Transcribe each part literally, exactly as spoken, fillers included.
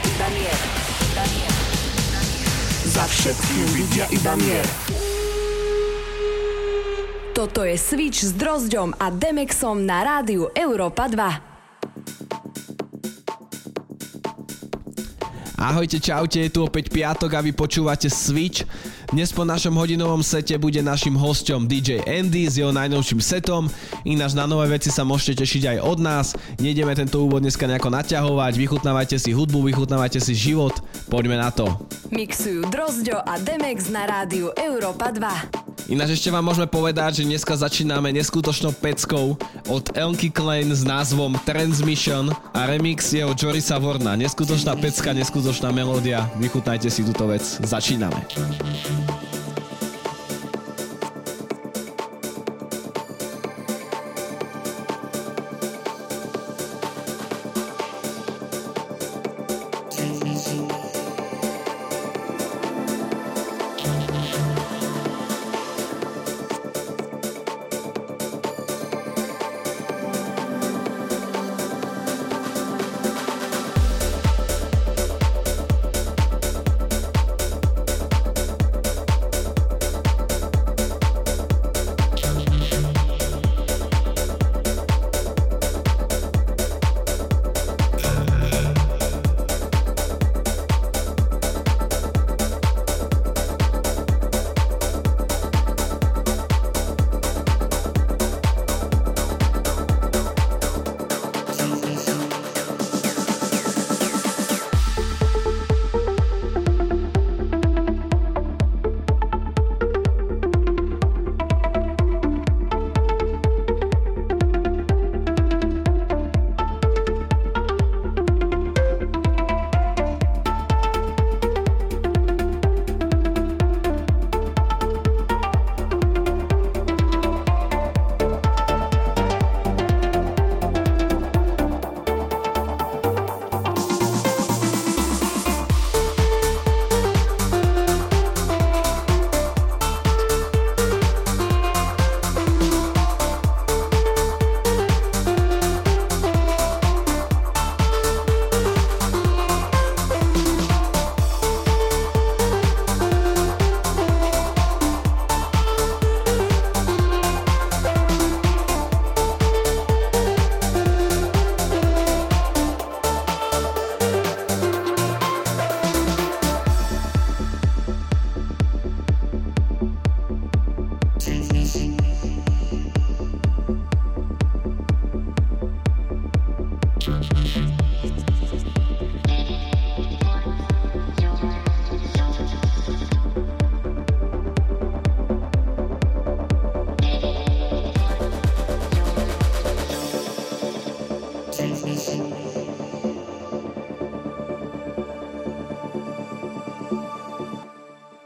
Iba mier. Za všetkým vidia iba mier. Toto je Switch s Drozdom a Demexom na rádiu Európa dva. Ahojte, čaute, je tu opäť piatok a vy počúvate Switch. Dnes po našom hodinovom sete bude našim hosťom dý džej Andy s jeho najnovším setom. Ináč na nové veci sa môžete tešiť aj od nás. Nejdeme tento úvod dneska nejako naťahovať. Vychutnávajte si hudbu, vychutnávajte si život. Poďme na to. Mixujú Drozdo a Demex na rádiu Európa dva. Ináč ešte vám môžeme povedať, že dneska začíname neskutočnou peckou od Elky Klein s názvom Transmission a remix jeho Jorisa Vorna. Neskutočná pecka, neskutočná melódia. Vychutnajte si túto vec. Začíname.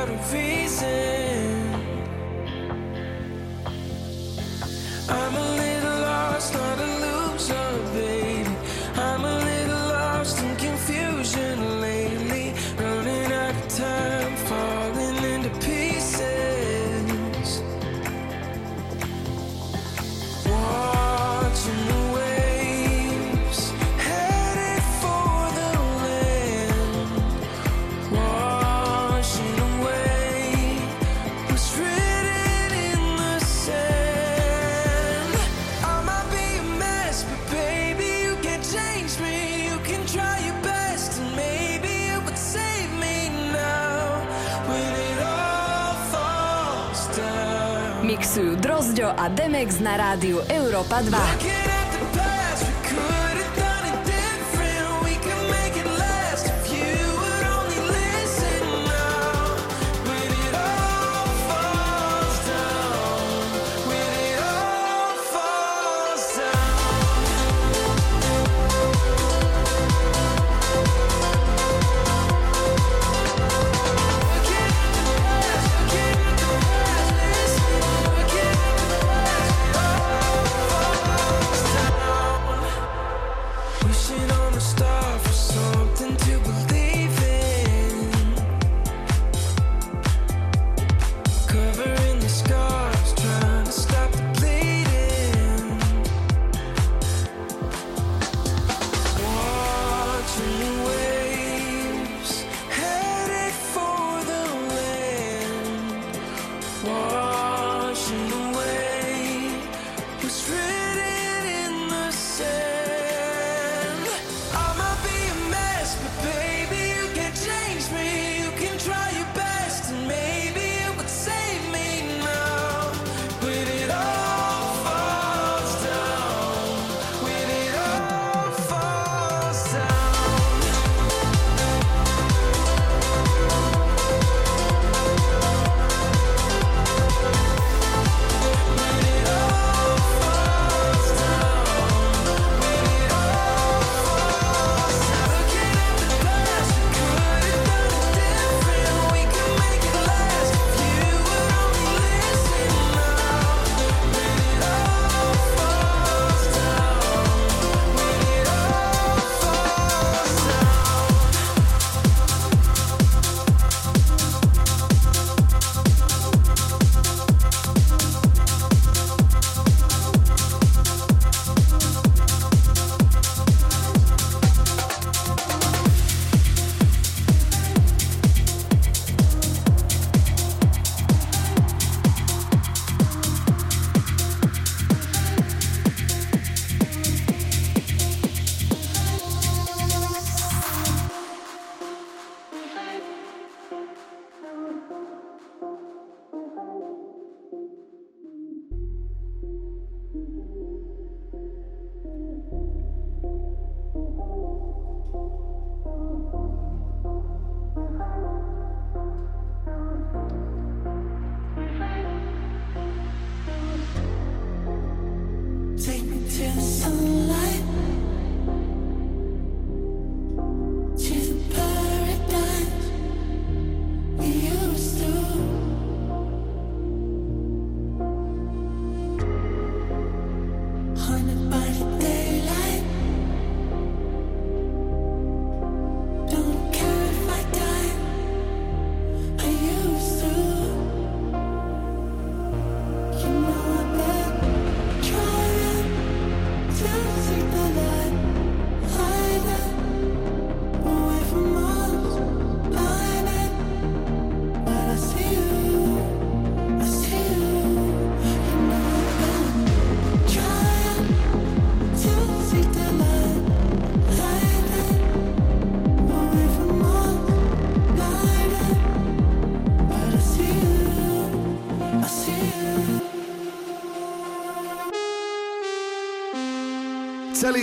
without a reason. I'm a little lost on a loser, baby. I'm a little lost in confusion lately. Running out of time, falling into pieces. Watching the waves, headed for the land. Washing away what's written in the sand. I might be a mess, but baby, you can change me. You can try your best, and maybe it would save me now when it all falls down. Mixujú Drozdo a Demex na rádiu Európa dva. Celý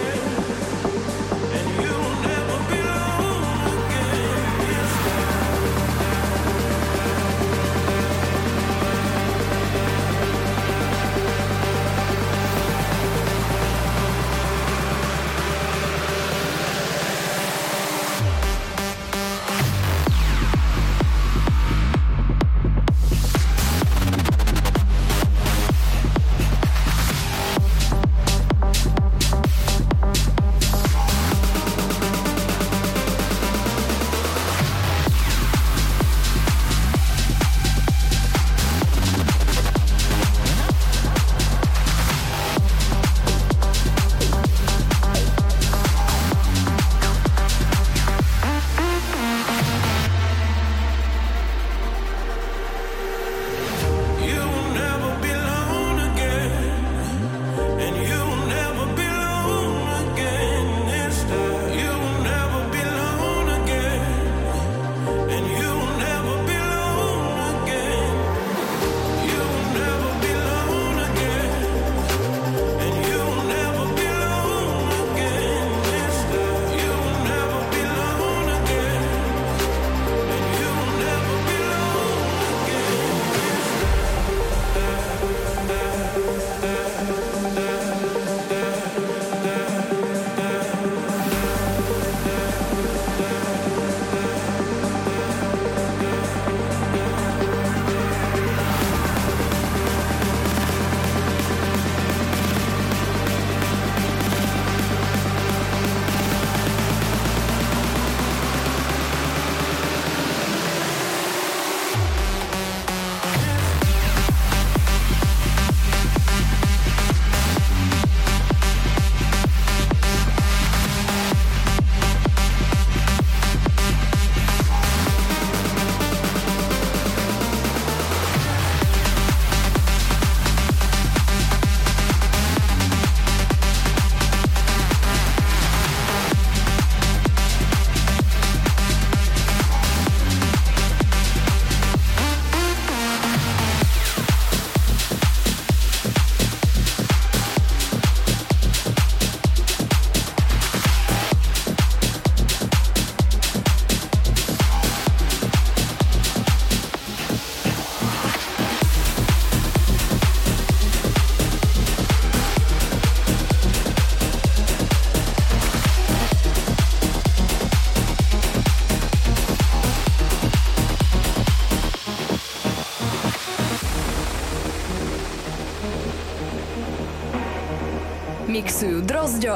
Mixujú Drozdo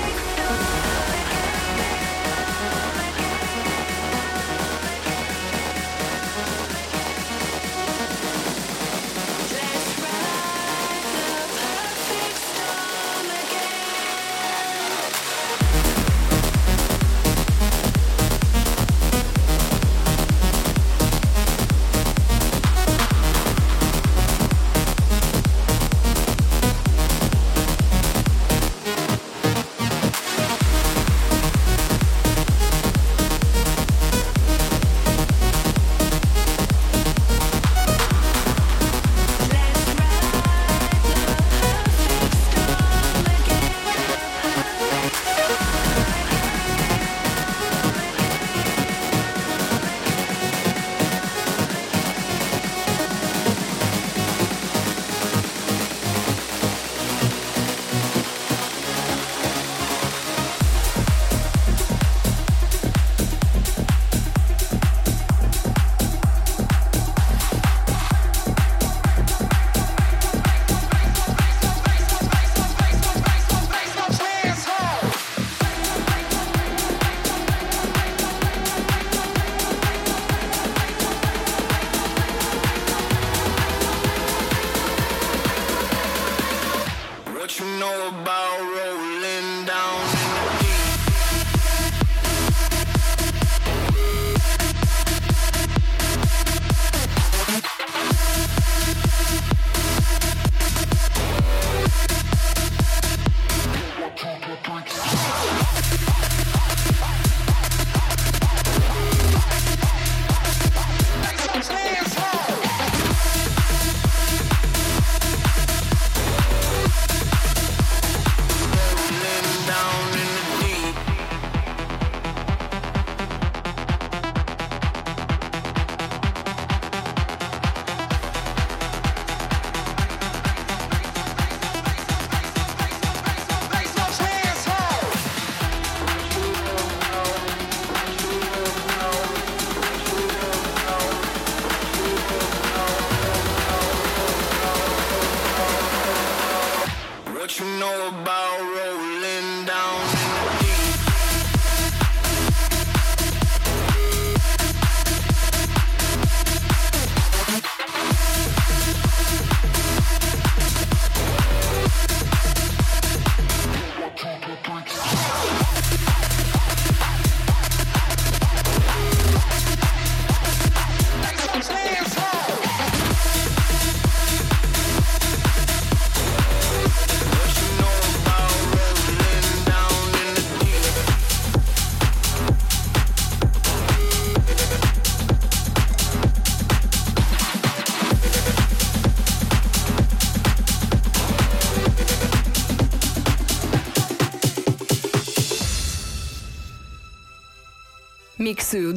Oh, Mixujú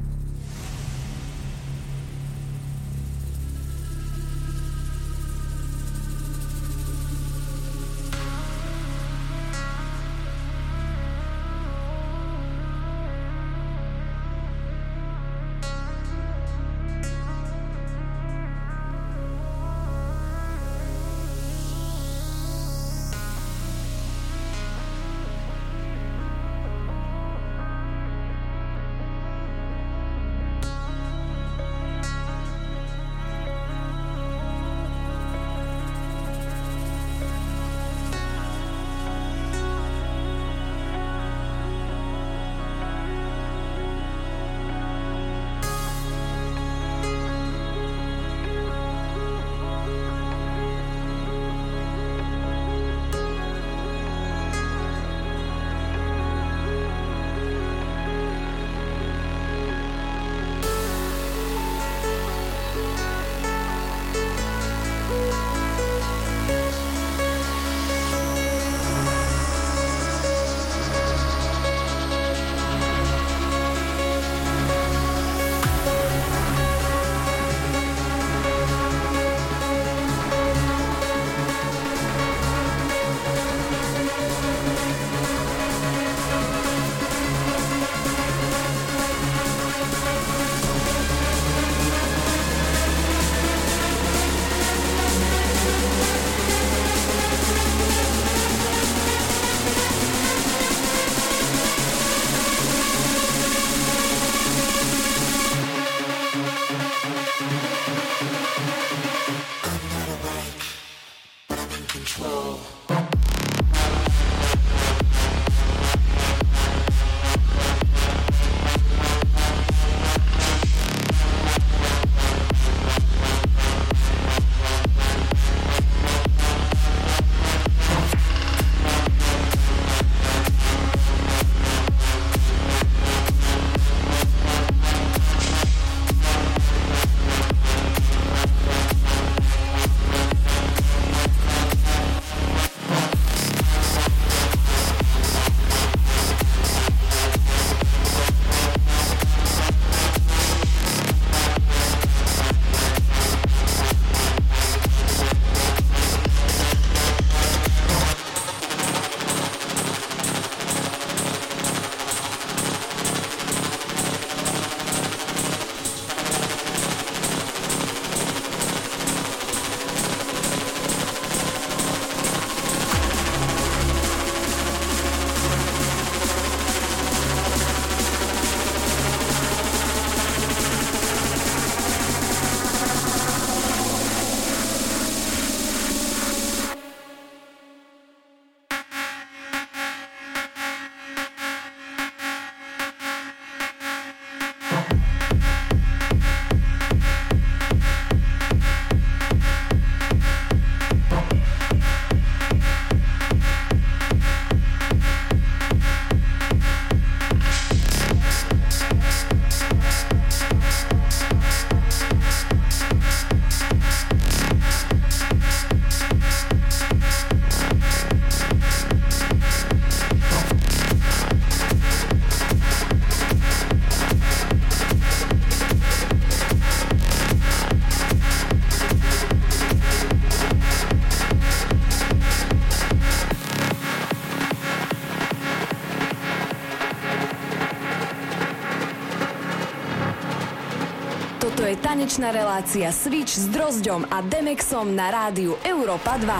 Tanečná relácia Switch s Drozdom a Demexom na rádiu Európa dva.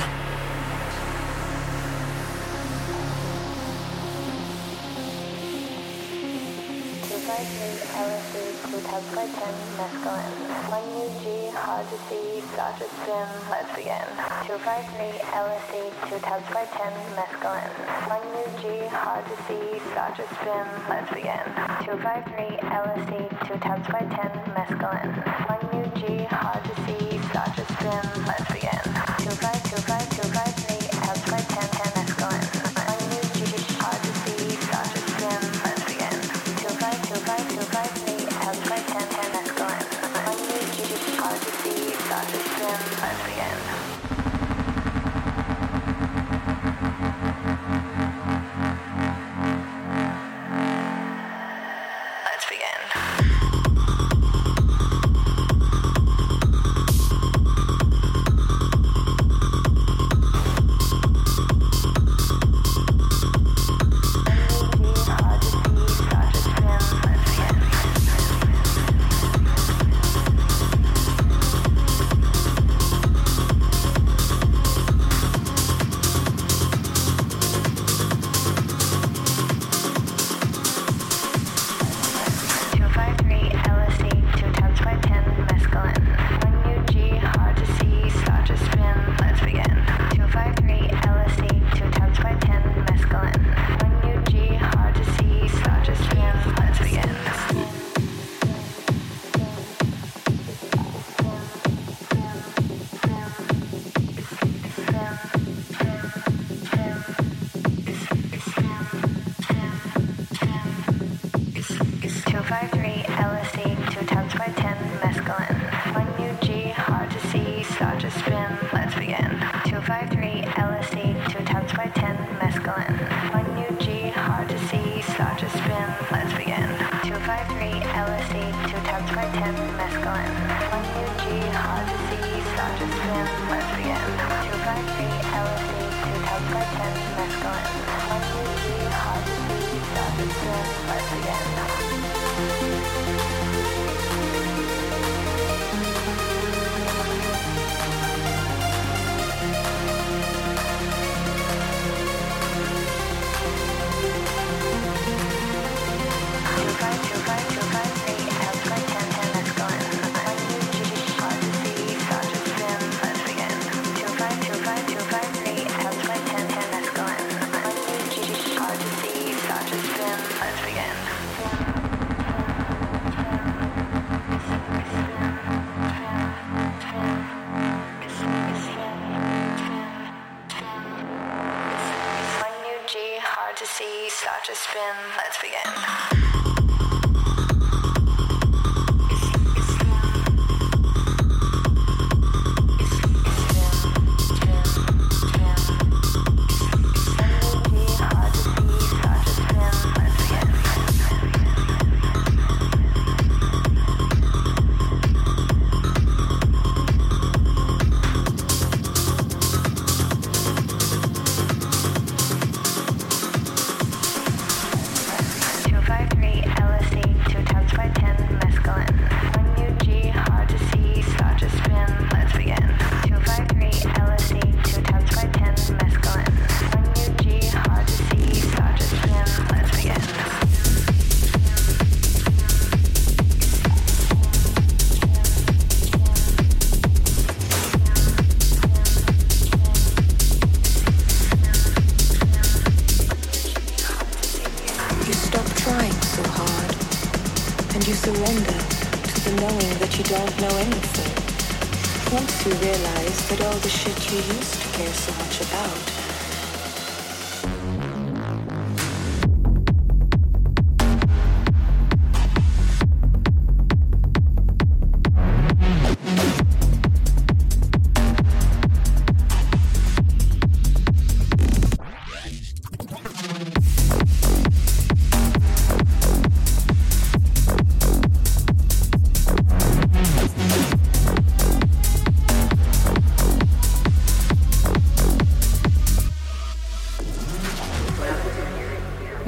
five three L S D, two times by ten mescaline. one U G, hard to see, start to spin, let's begin. two five three L S D, two times by ten mescaline. one U G, hard to see, start to spin, let's begin. two five three L S D, two times by ten mescaline. one U G, hard to see, start to spin, let's begin. Start to spin, let's begin.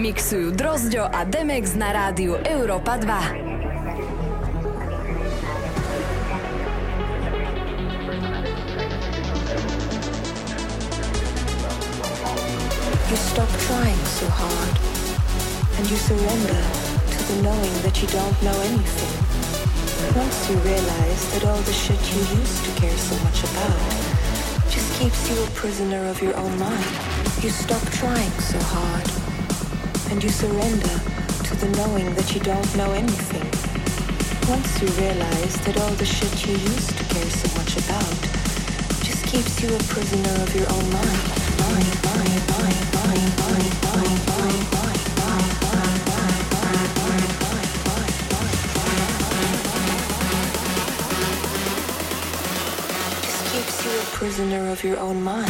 Mixujú Drozdo a Demex na rádiu Európa dva. You stop trying so hard and you surrender to the knowing that you don't know anything. Once you realize that all the shit you used to care so much about just keeps you a prisoner of your own mind. You stop trying so hard and you surrender to the knowing that you don't know anything. Once you realize that all the shit you used to care so much about just keeps you a prisoner of your own mind. Mind, mind, mind, mind, mind, mind, mind, mind, mind, mind, mind, mind, mind. Just keeps you a prisoner of your own mind.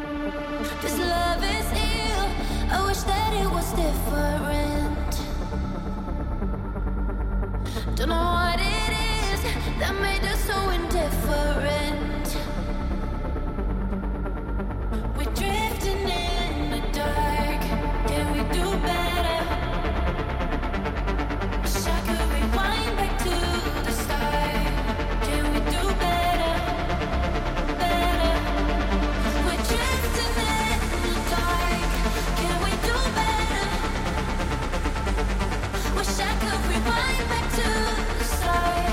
That made us so indifferent. We're drifting in the dark. Can we do better? Wish I could rewind back to the start. Can we do better? Better. We're drifting in the dark. Can we do better? Wish I could rewind back to the start.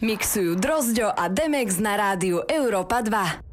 Mixujú Drozdo a Demex na rádiu Európa dva.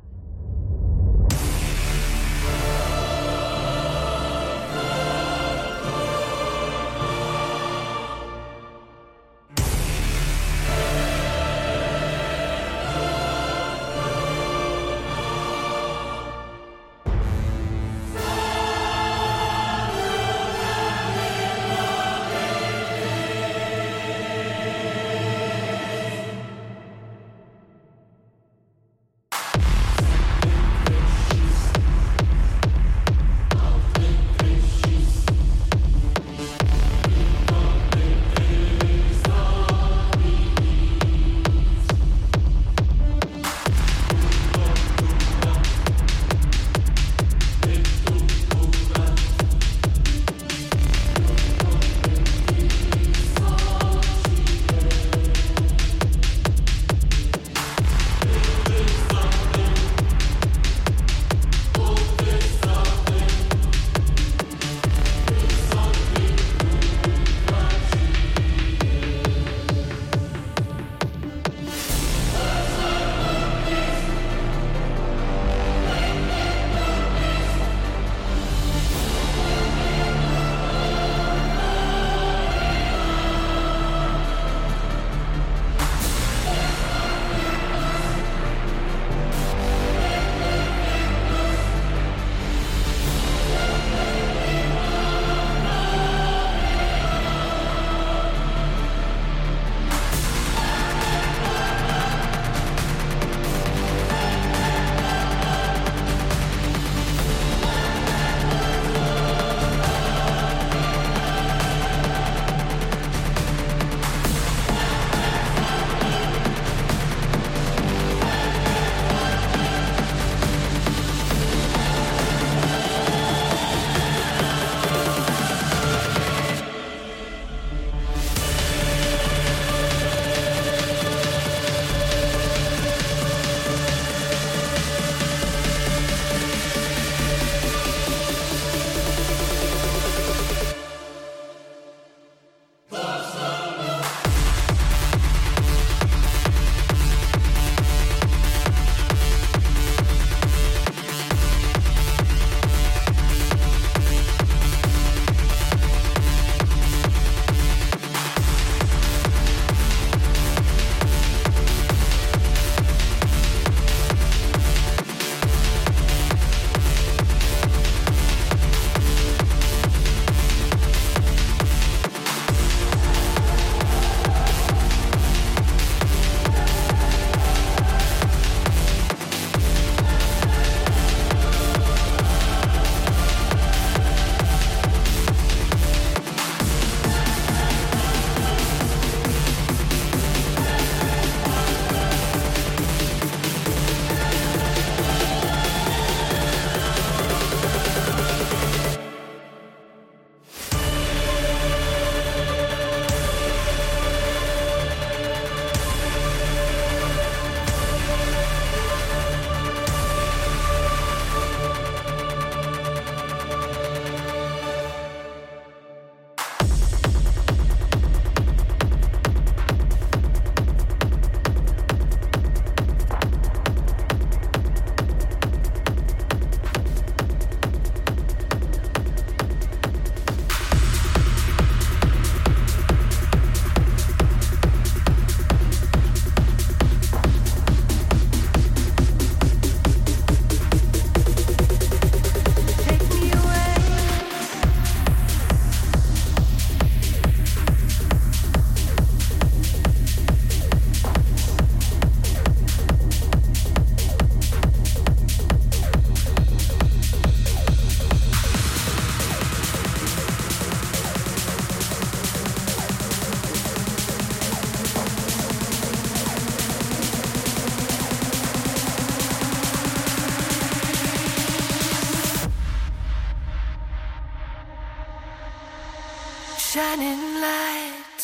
shining light.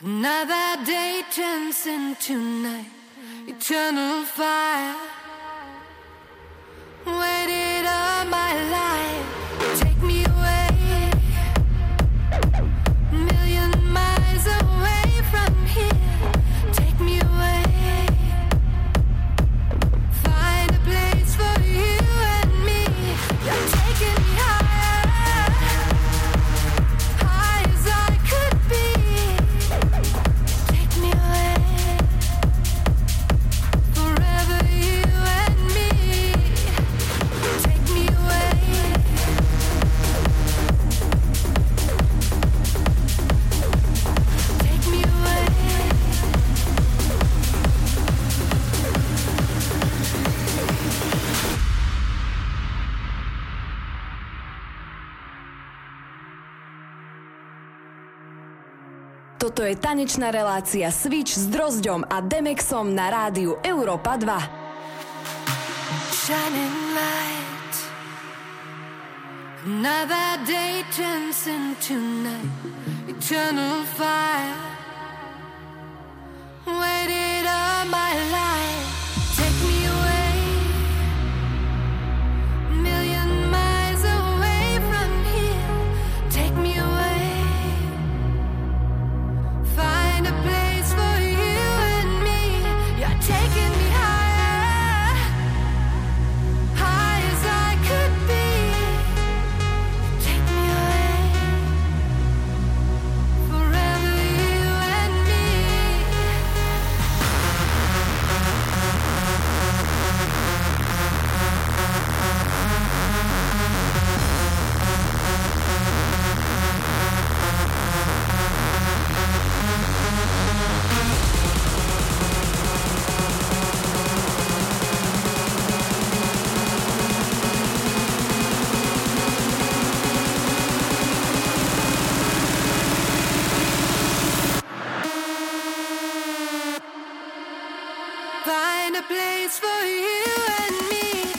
Another day turns into night. Eternal fire waited on my life. Take me away, a million miles away from here. Take me away, find a place for you and me. You're taking me higher, high as I could be. Take me away, forever you and me. Take me away. Take me away. Toto je tanečná relácia Switch s Drozdom a Demexom na rádiu Európa dva. Shining light. Another day turns into night. Eternal fire waited on my life. Take me away, a million miles away from here. Take me away, find a place for you and me. You're taking me higher, high as I could be. Take me away, forever you and me. Find a place for you and me. Find a place for you and me.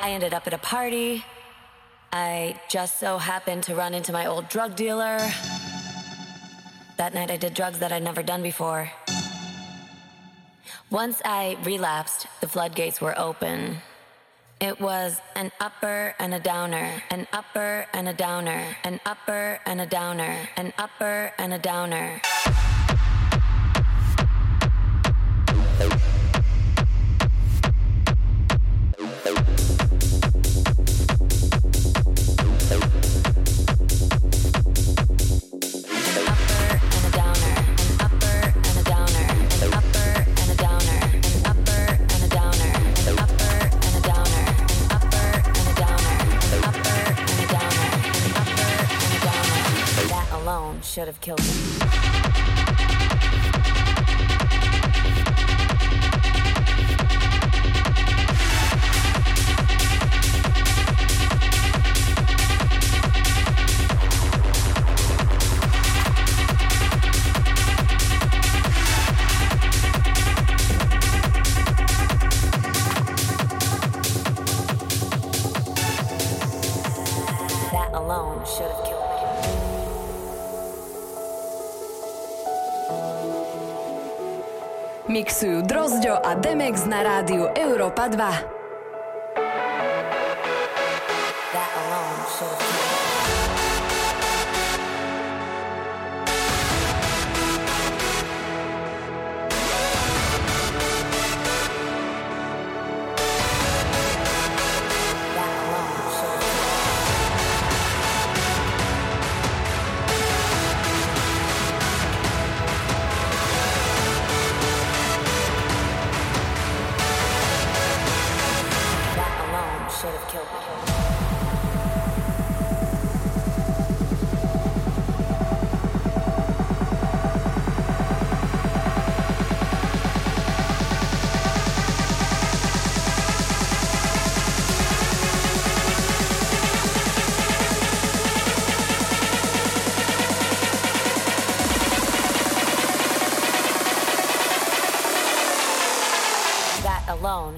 I ended up at a party. I just so happened to run into my old drug dealer. That night I did drugs that I'd never done before. Once I relapsed, the floodgates were open. It was an upper and a downer, an upper and a downer, an upper and a downer, an upper and a downer. That alone should have killed me. That alone should have killed me. Mixujú Drozdo a Demex na rádiu Európa dva. That alone should have killed me.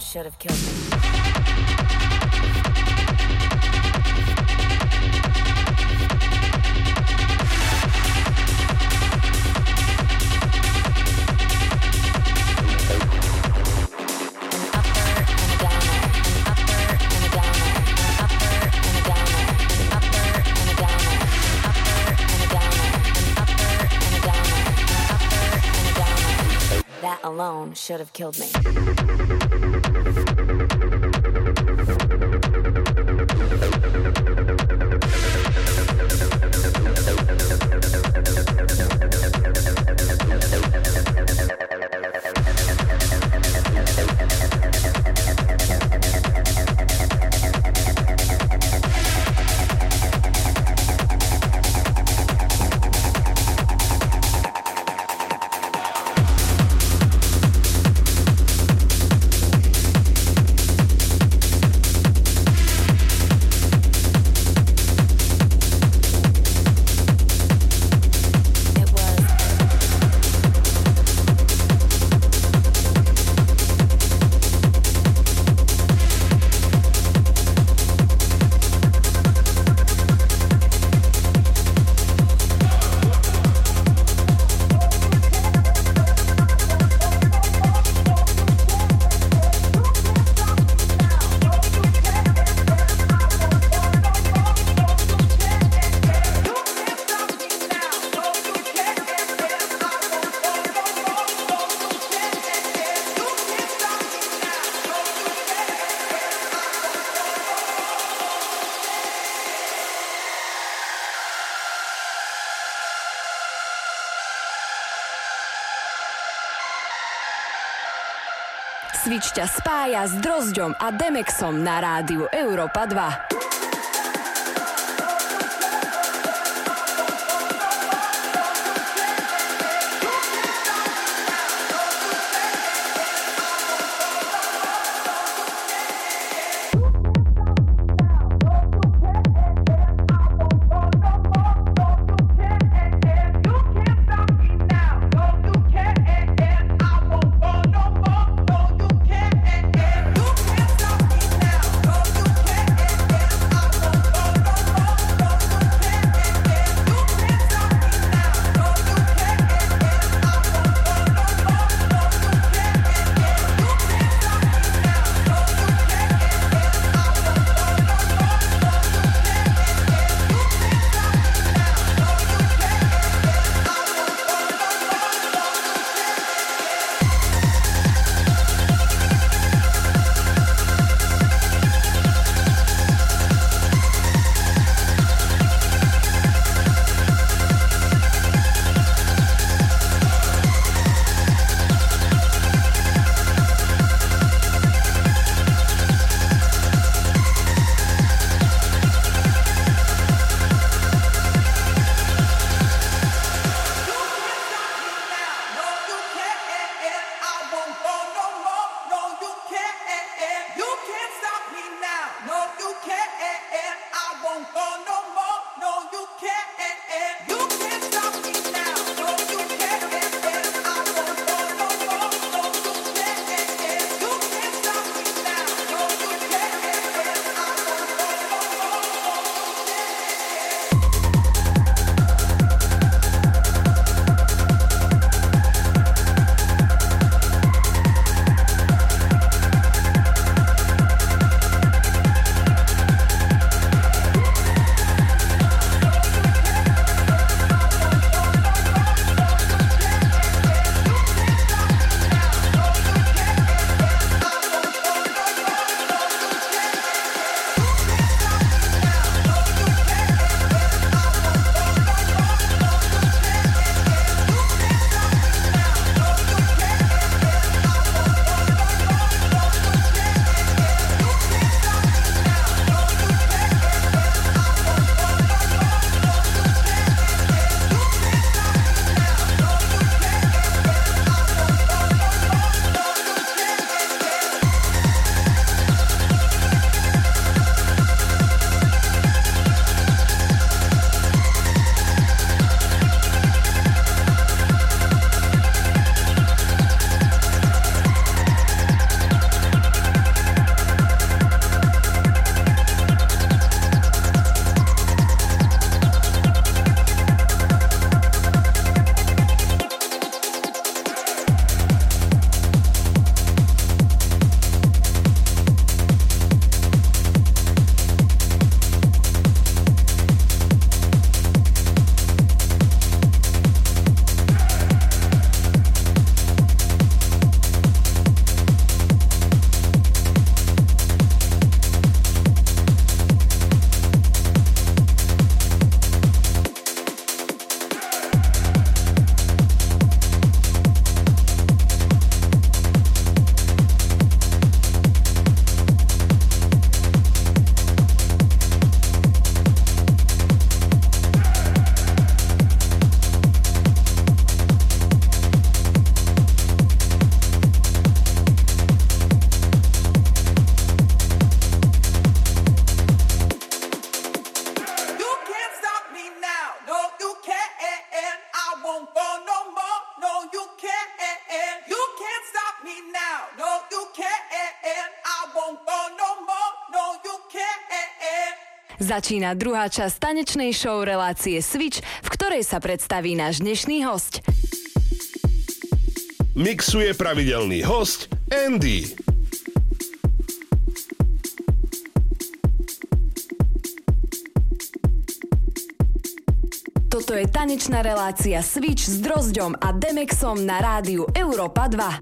should have killed me. Alone should have killed me. Switch ťa spája s Drozdom a Demexom na rádiu Európa dva. Začína druhá časť tanečnej show relácie Switch, v ktorej sa predstaví náš dnešný hosť. Mixuje pravidelný hosť Andy. Toto je tanečná relácia Switch s Drozdom a Demexom na rádiu Európa dva.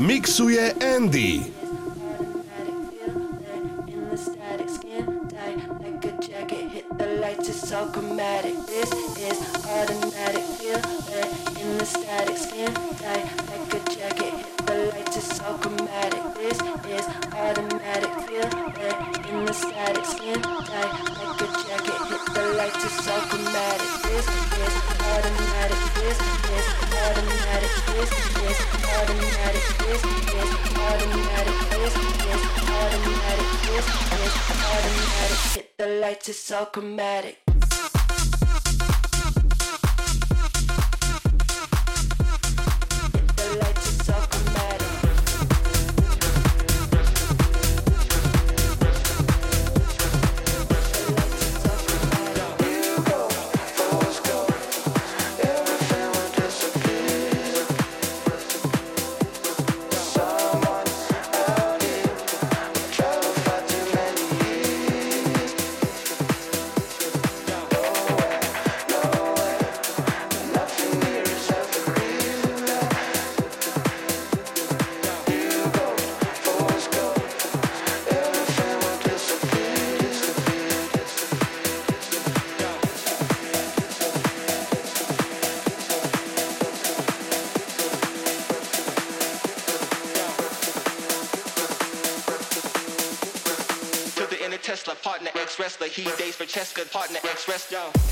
Mixuje Andy. Chromatic. Tesla partner ex wrestler, he dates for Cheska partner ex wrestler. Partner, ex-wrestler, partner, ex-wrestler.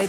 je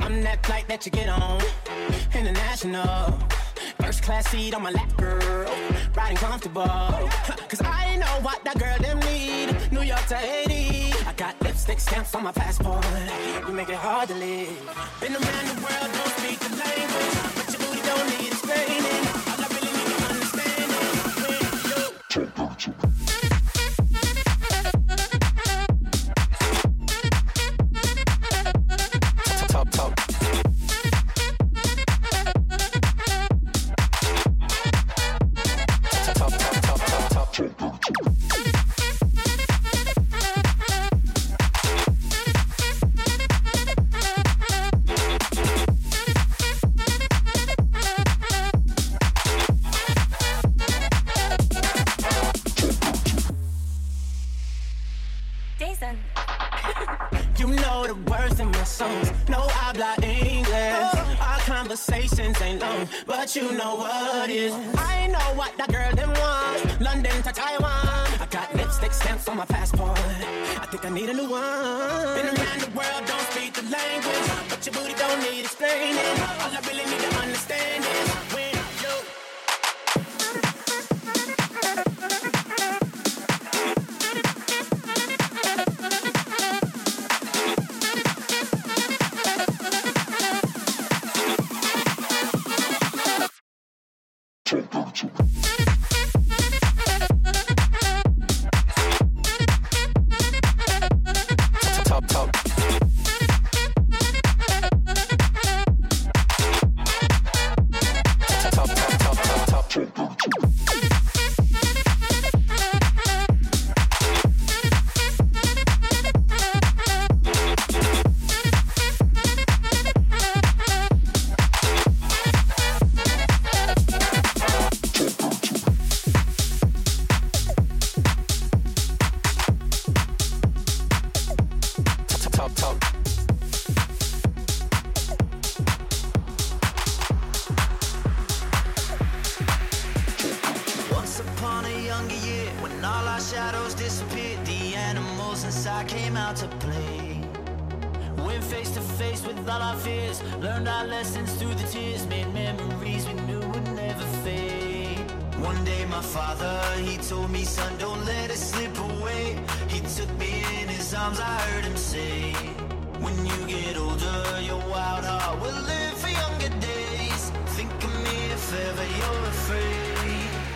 I'm that flight that you get on, international, first class seat on my lap, girl, riding comfortable, cause I know what that girl them need, New York to Haiti, I got lipstick stamps on my passport, you make it hard to live, been around the world, don't speak the language, but your booty don't need explaining, all I really need to understand is when you talk. You know what is I know what that girl them want, London to Taiwan, I got lipstick stamps on my passport, I think I need a new one. Been around the world, don't speak the language, but your booty don't need explaining, all I really need to understand is when you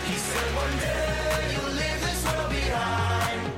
He said one day you'll leave this world behind.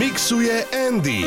mixuje Andy.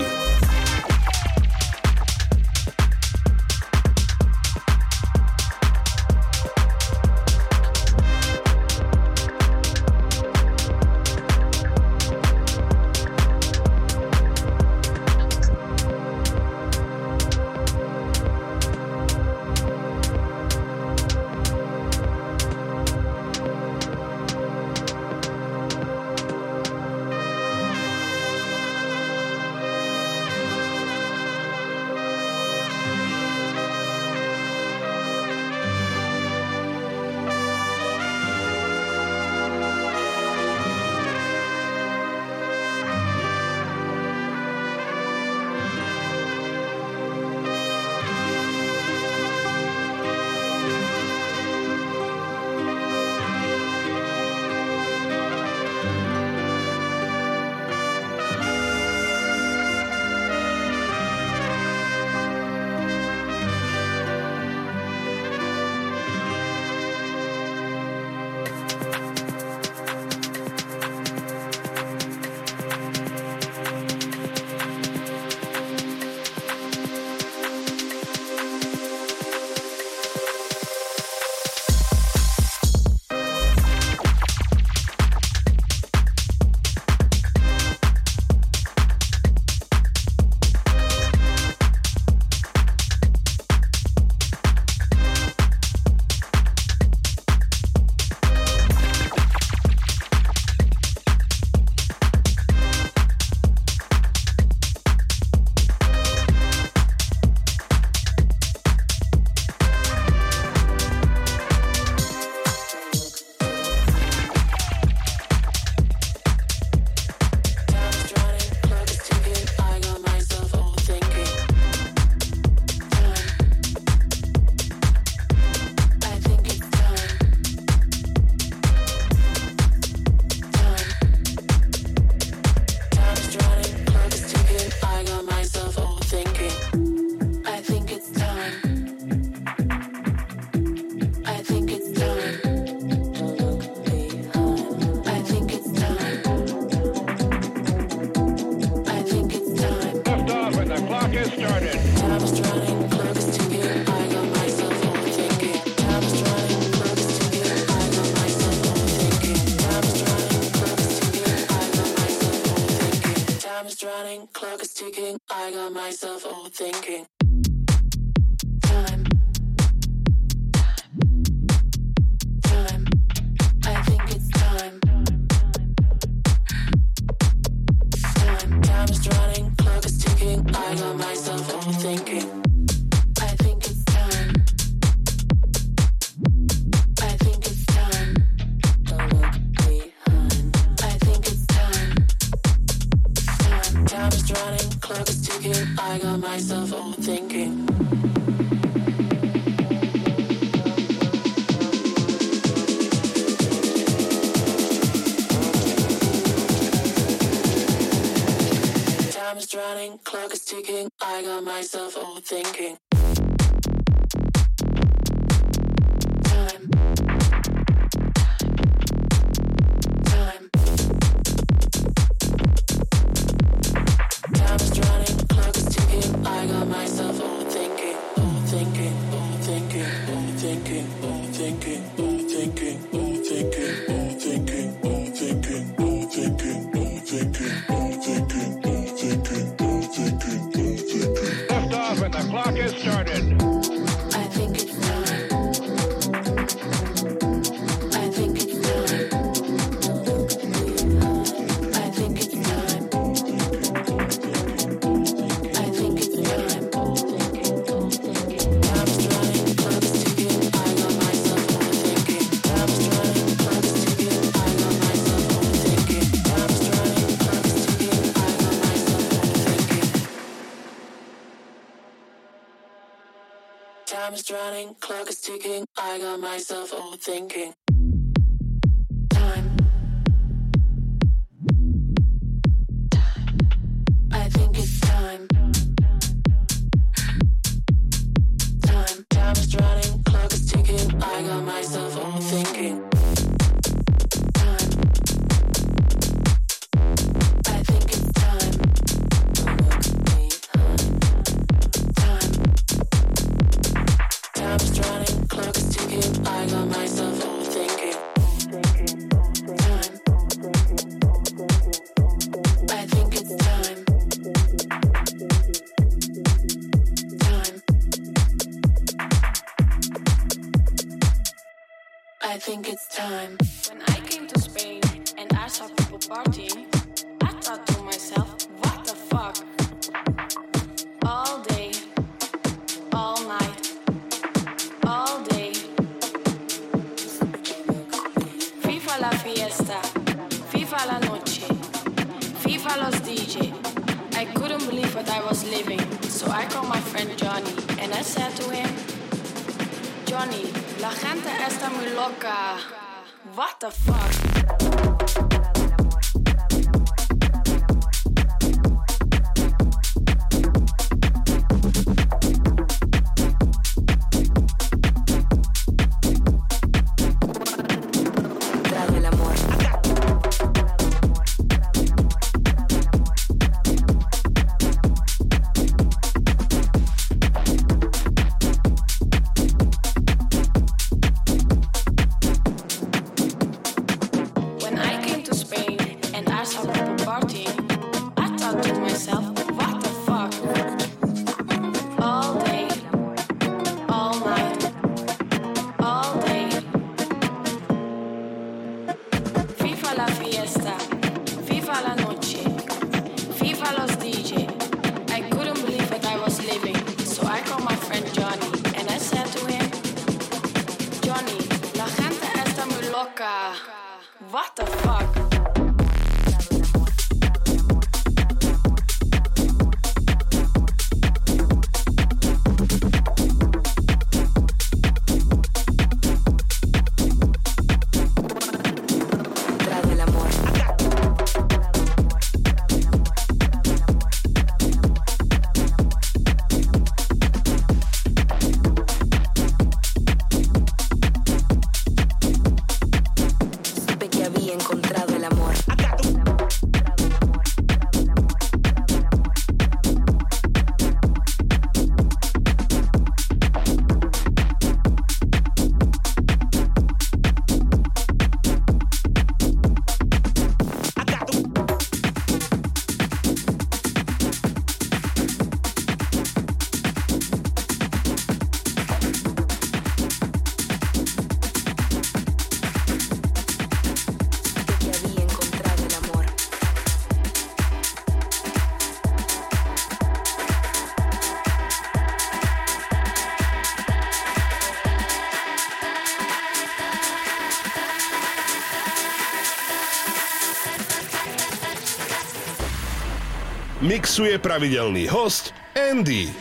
Time. think it's time. When I came to Spain and I saw people partying, I thought to myself, what the fuck? All day, all night, all day. Viva la fiesta, viva la noche, viva los D J. I couldn't believe what I was living, so I called my friend Johnny and I said to him, Johnny, la gente está muy loca. What the fuck? What the fuck? Mixuje pravidelný host Andy.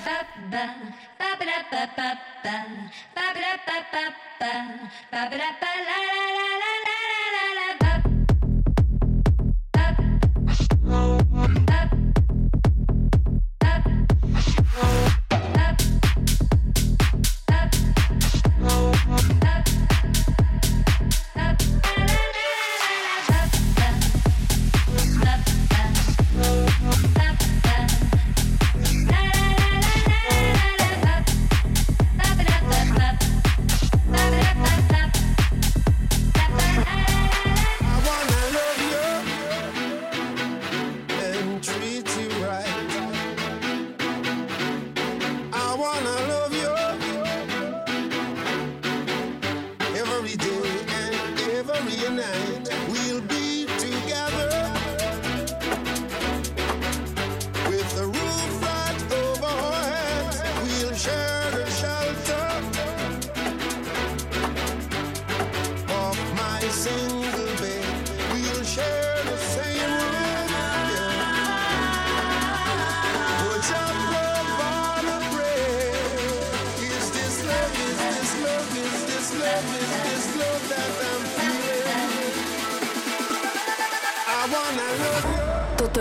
Toto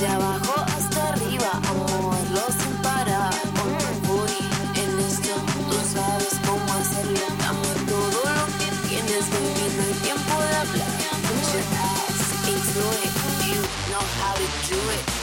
de abajo hasta arriba, a moverlo sin parar. Con tu booty en esto, tú sabes cómo hacerlo. Dame todo lo que tienes, baby, no hay tiempo de hablar. Put your ass into it, you know how to do it.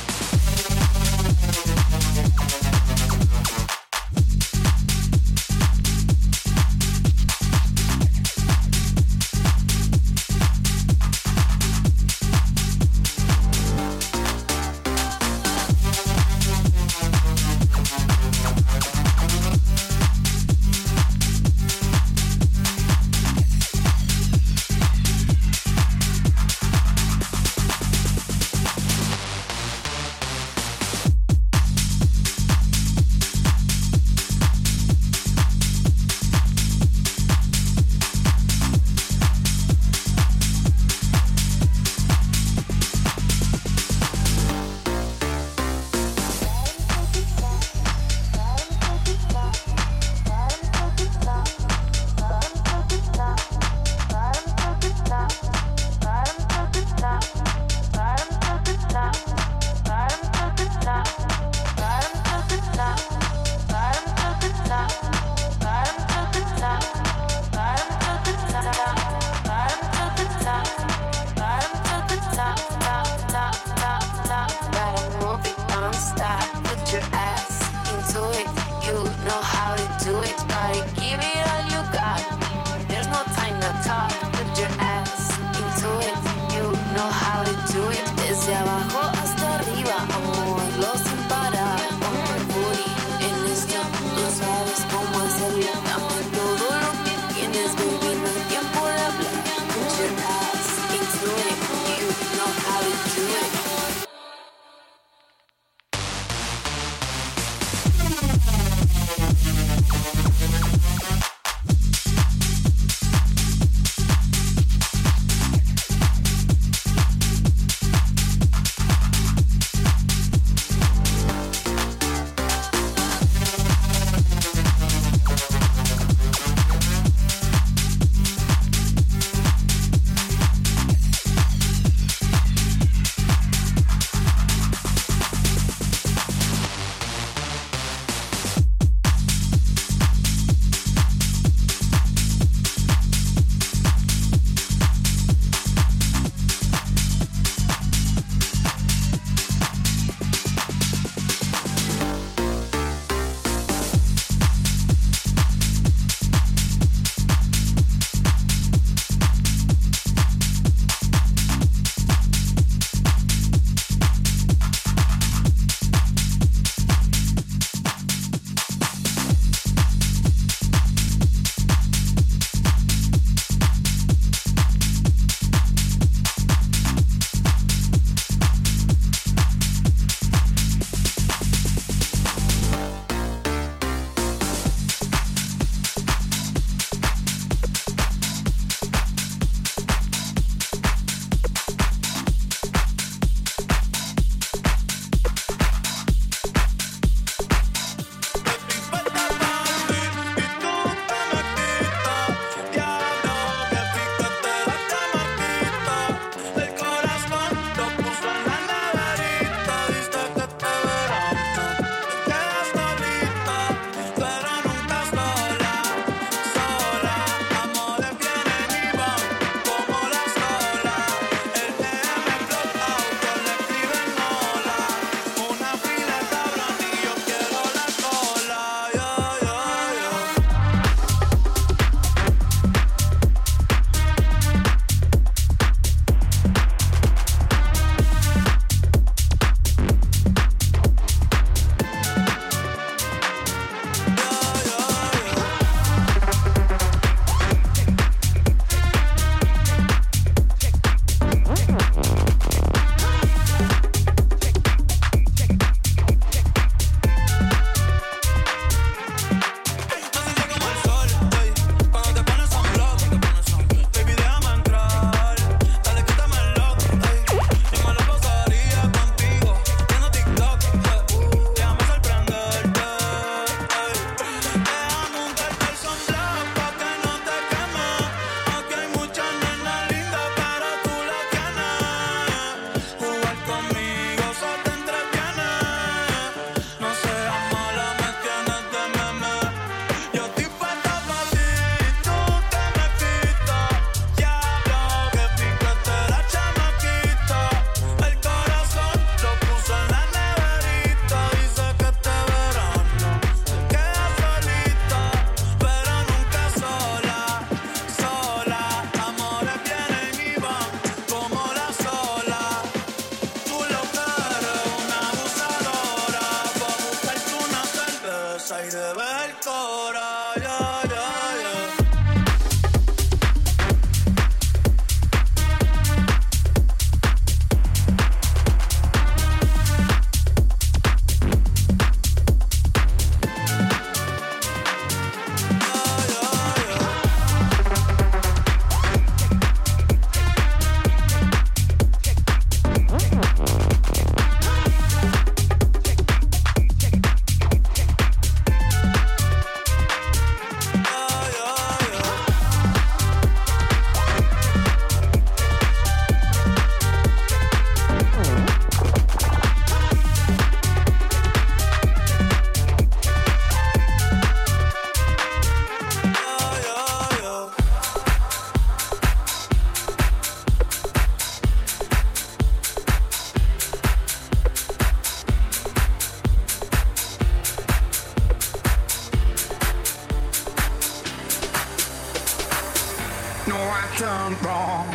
No, I done wrong.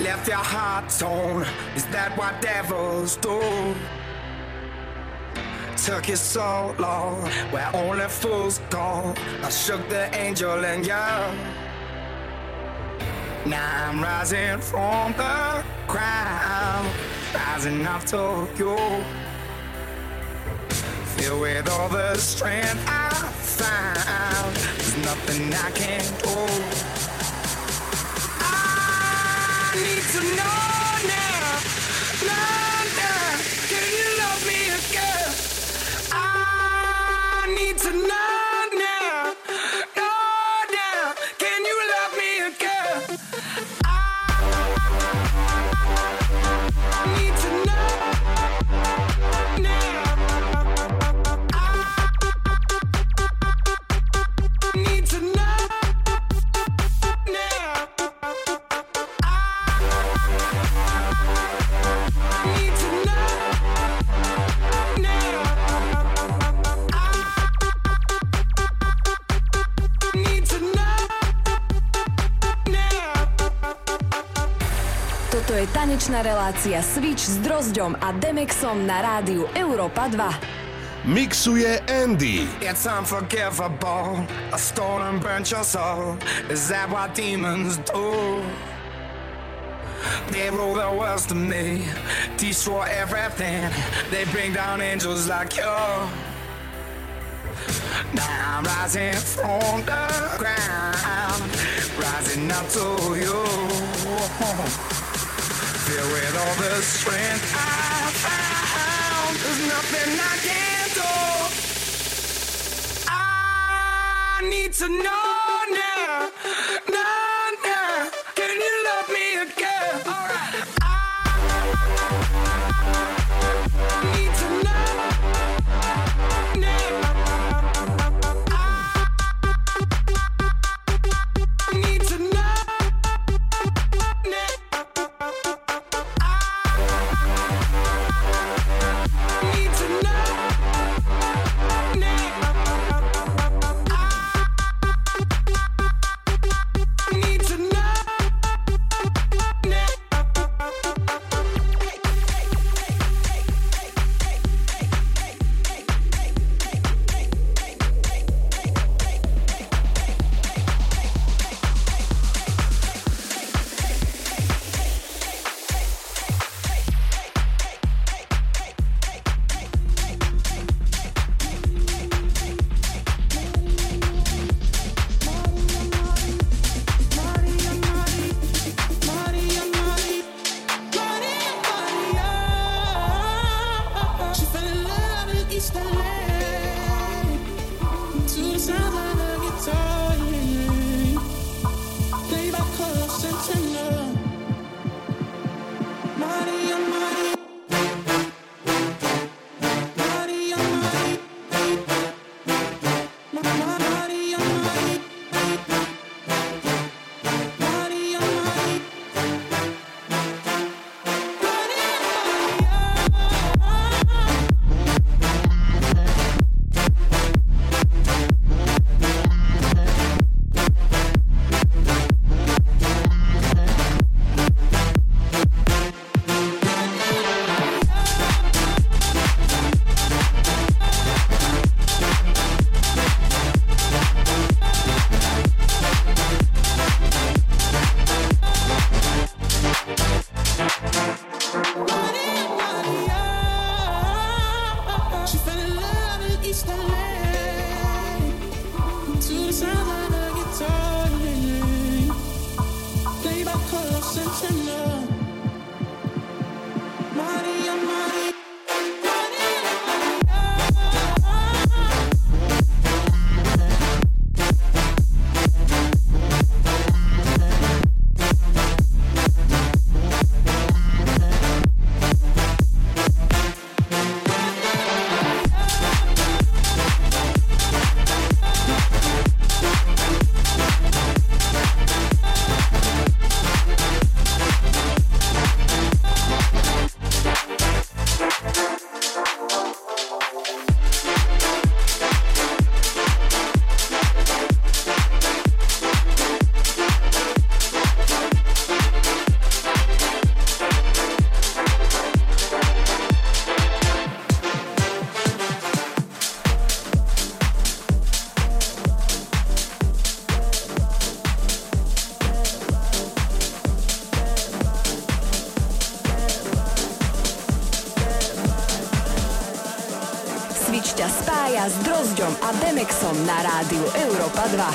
Left your heart torn. Is that what devils do? Took you so long, where only fools go. I shook the angel and you. Now I'm rising from the crowd, rising up to you. Filled with all the strength I found, there's nothing I can't do. I need to know now, now, now. Can you love me again? I need to know. To je tanečná relácia Switch s Drozdom a Demexom na rádiu Európa dva. Mixuje Andy. It's unforgivable. I stole and burnt your soul. Is that what demons do? They rule the world to me. Destroy everything. They bring down angels like you. Now I'm rising from the ground. Rising up to you. With all the strength I found, there's nothing I can't do. I need to know now, now, now. Can you love me again? All right. I need to know now. Traja s Drozdom a Demexom na rádiu Európa dva.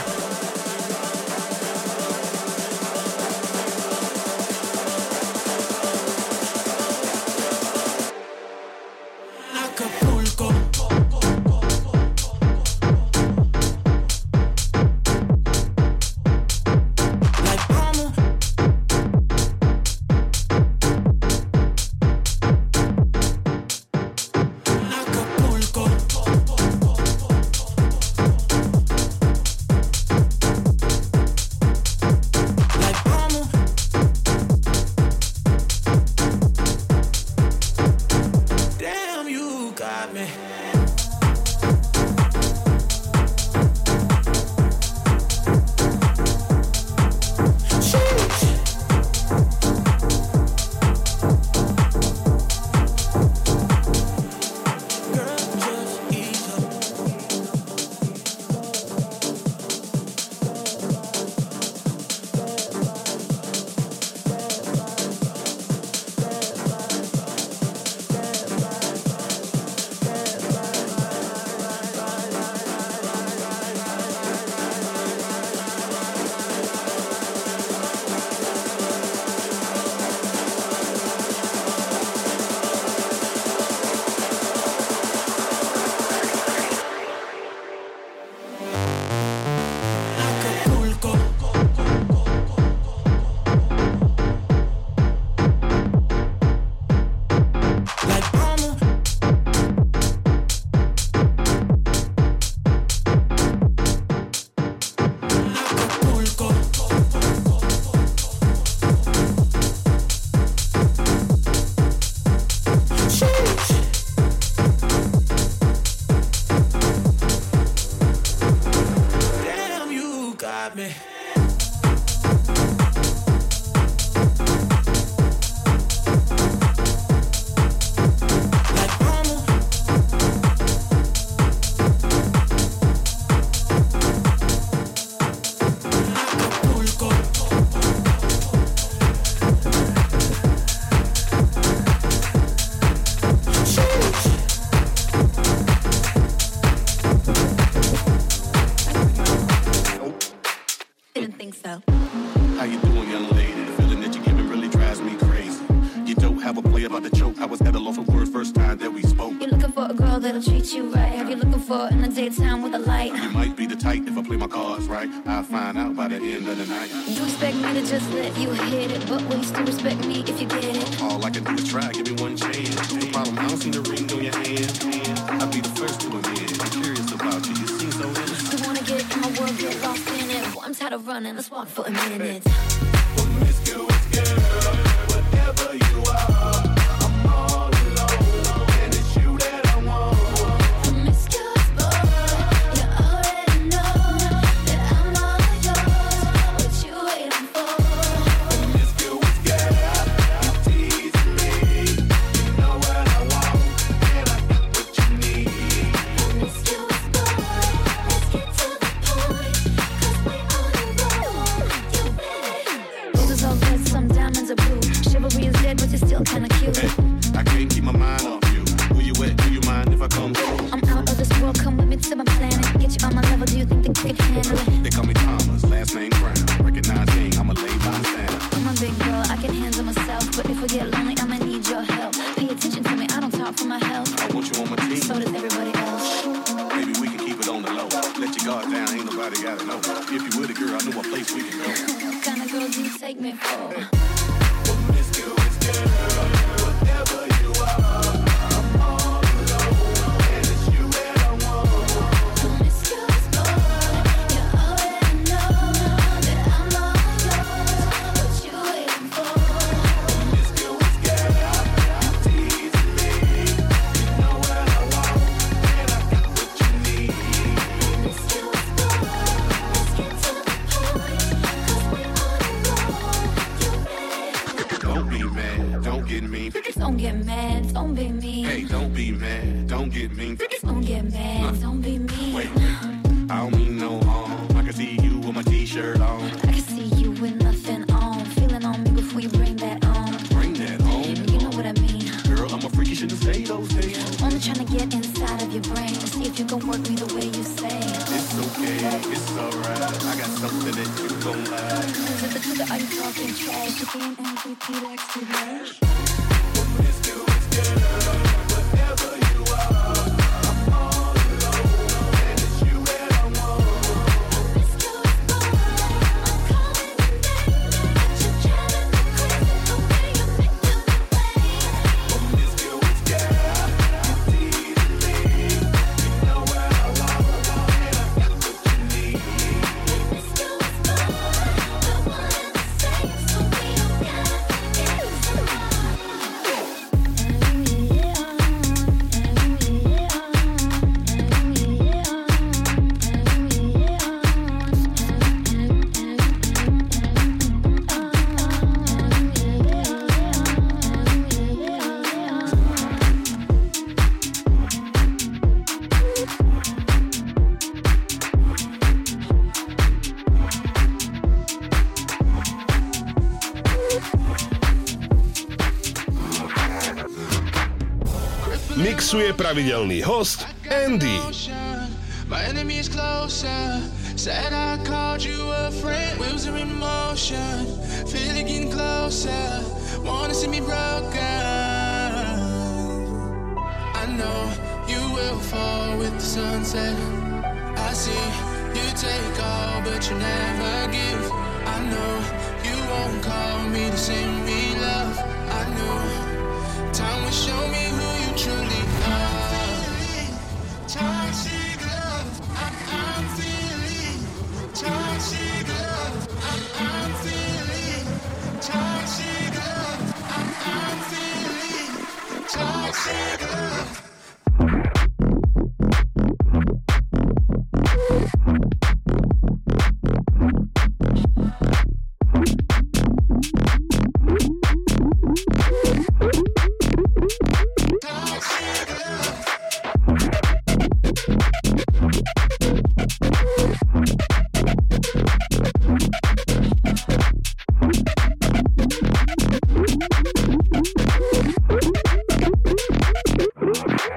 Just let you hit it, but will you still respect me if you get it? All I can do is try, give me one chance. No problem, I don't see the ring on your hand. I'll be the first to admit it. I'm curious about you, you seem so innocent. You wanna get in my world, get lost in it. Well, I'm tired of running, let's walk for a minute. Well, Miss Girl, girl, whatever you are, I'm all alone, and it's you that I want. Trying to get inside of your brain, see if you gon' work me the way you say. It's okay, it's alright. I got something that you gon' like. To the, to the, I'm talking trash. You can't M V P like Steve Nash. It's do, it's dinner, whatever you are. Je pravidelný host Andy. My enemy's closer. Said I called you a friend. Wheels are in motion. Feel it getting closer. Wanna see me broken. I know you will fall with the sunset. I see you take all, but you never give. I know you won't call me to send me love. I know time will show me who you truly. Toxic love, I'm, I'm feeling toxic love, I'm, I'm feeling toxic love, I'm, I'm feeling toxic love. Thank you.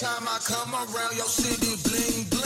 Time I come around your city, bling bling.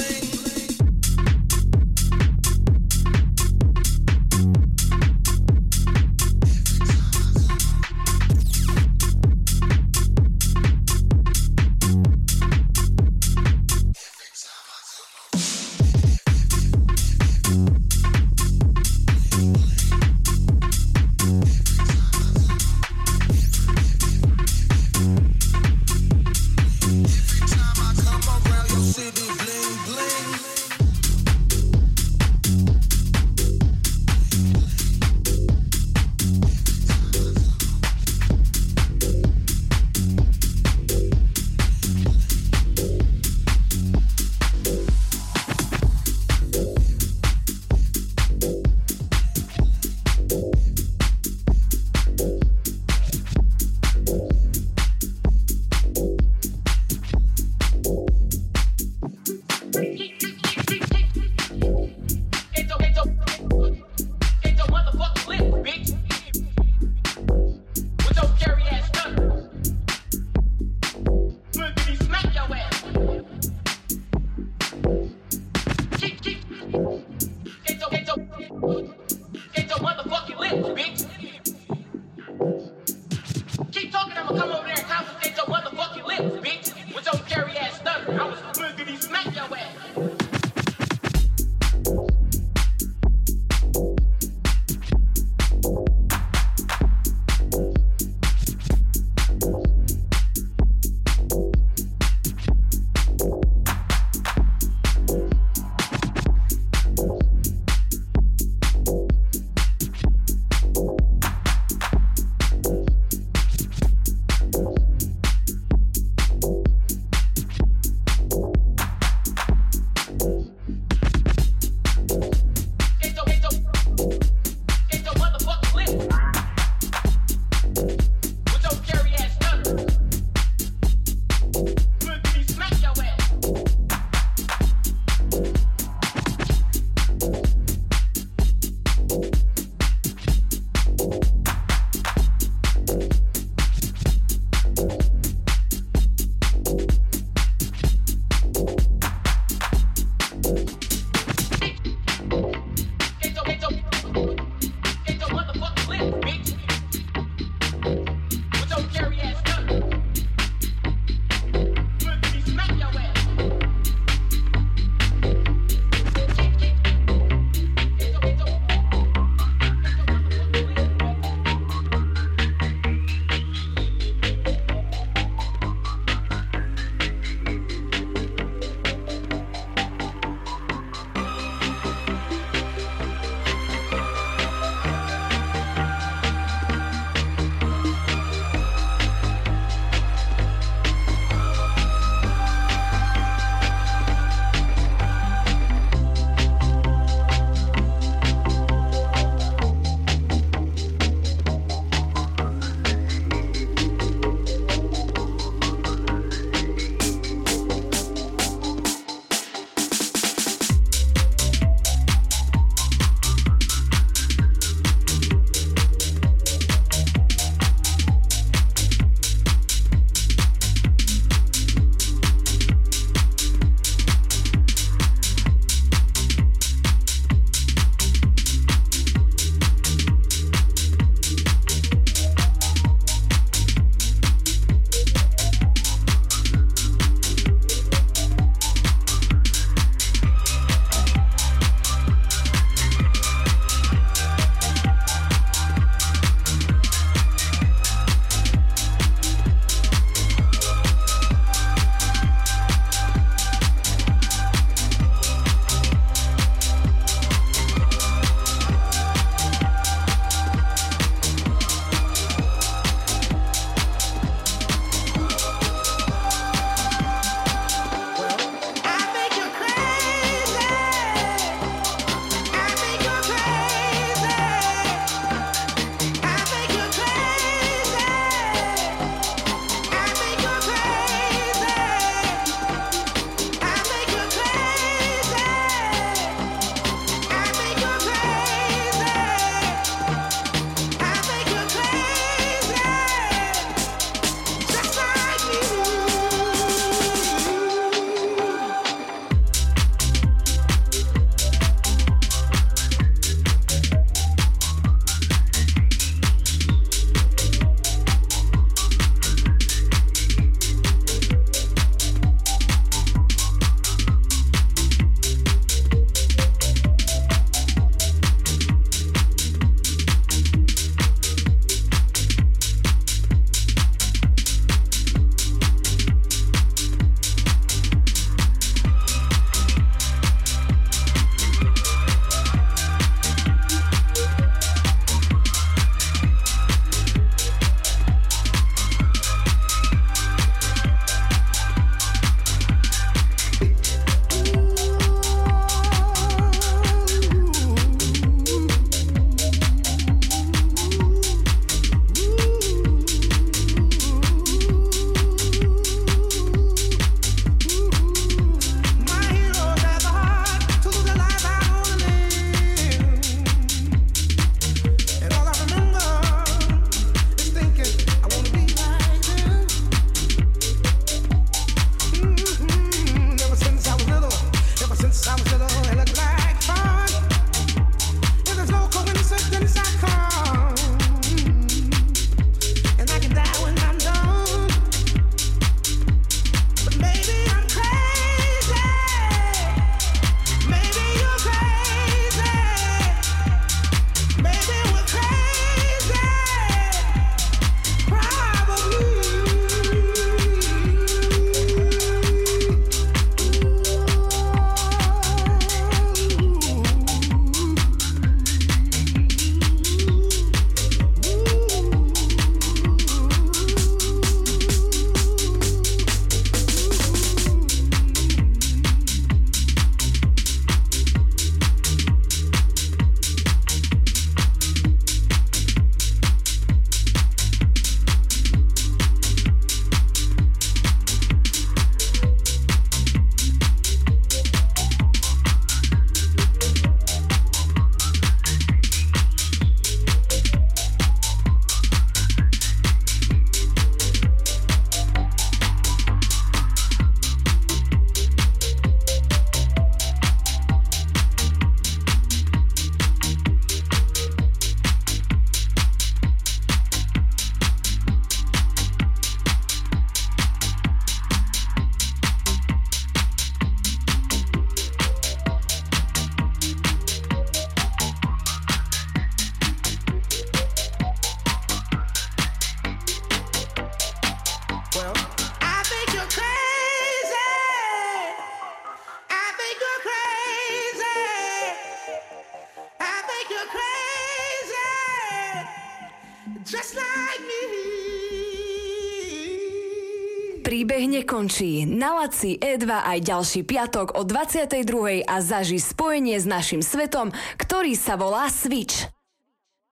Príbeh nekončí. Nalaď é dva aj ďalší piatok o dvadsiatej druhej a zažij spojenie s našim svetom, ktorý sa volá Switch.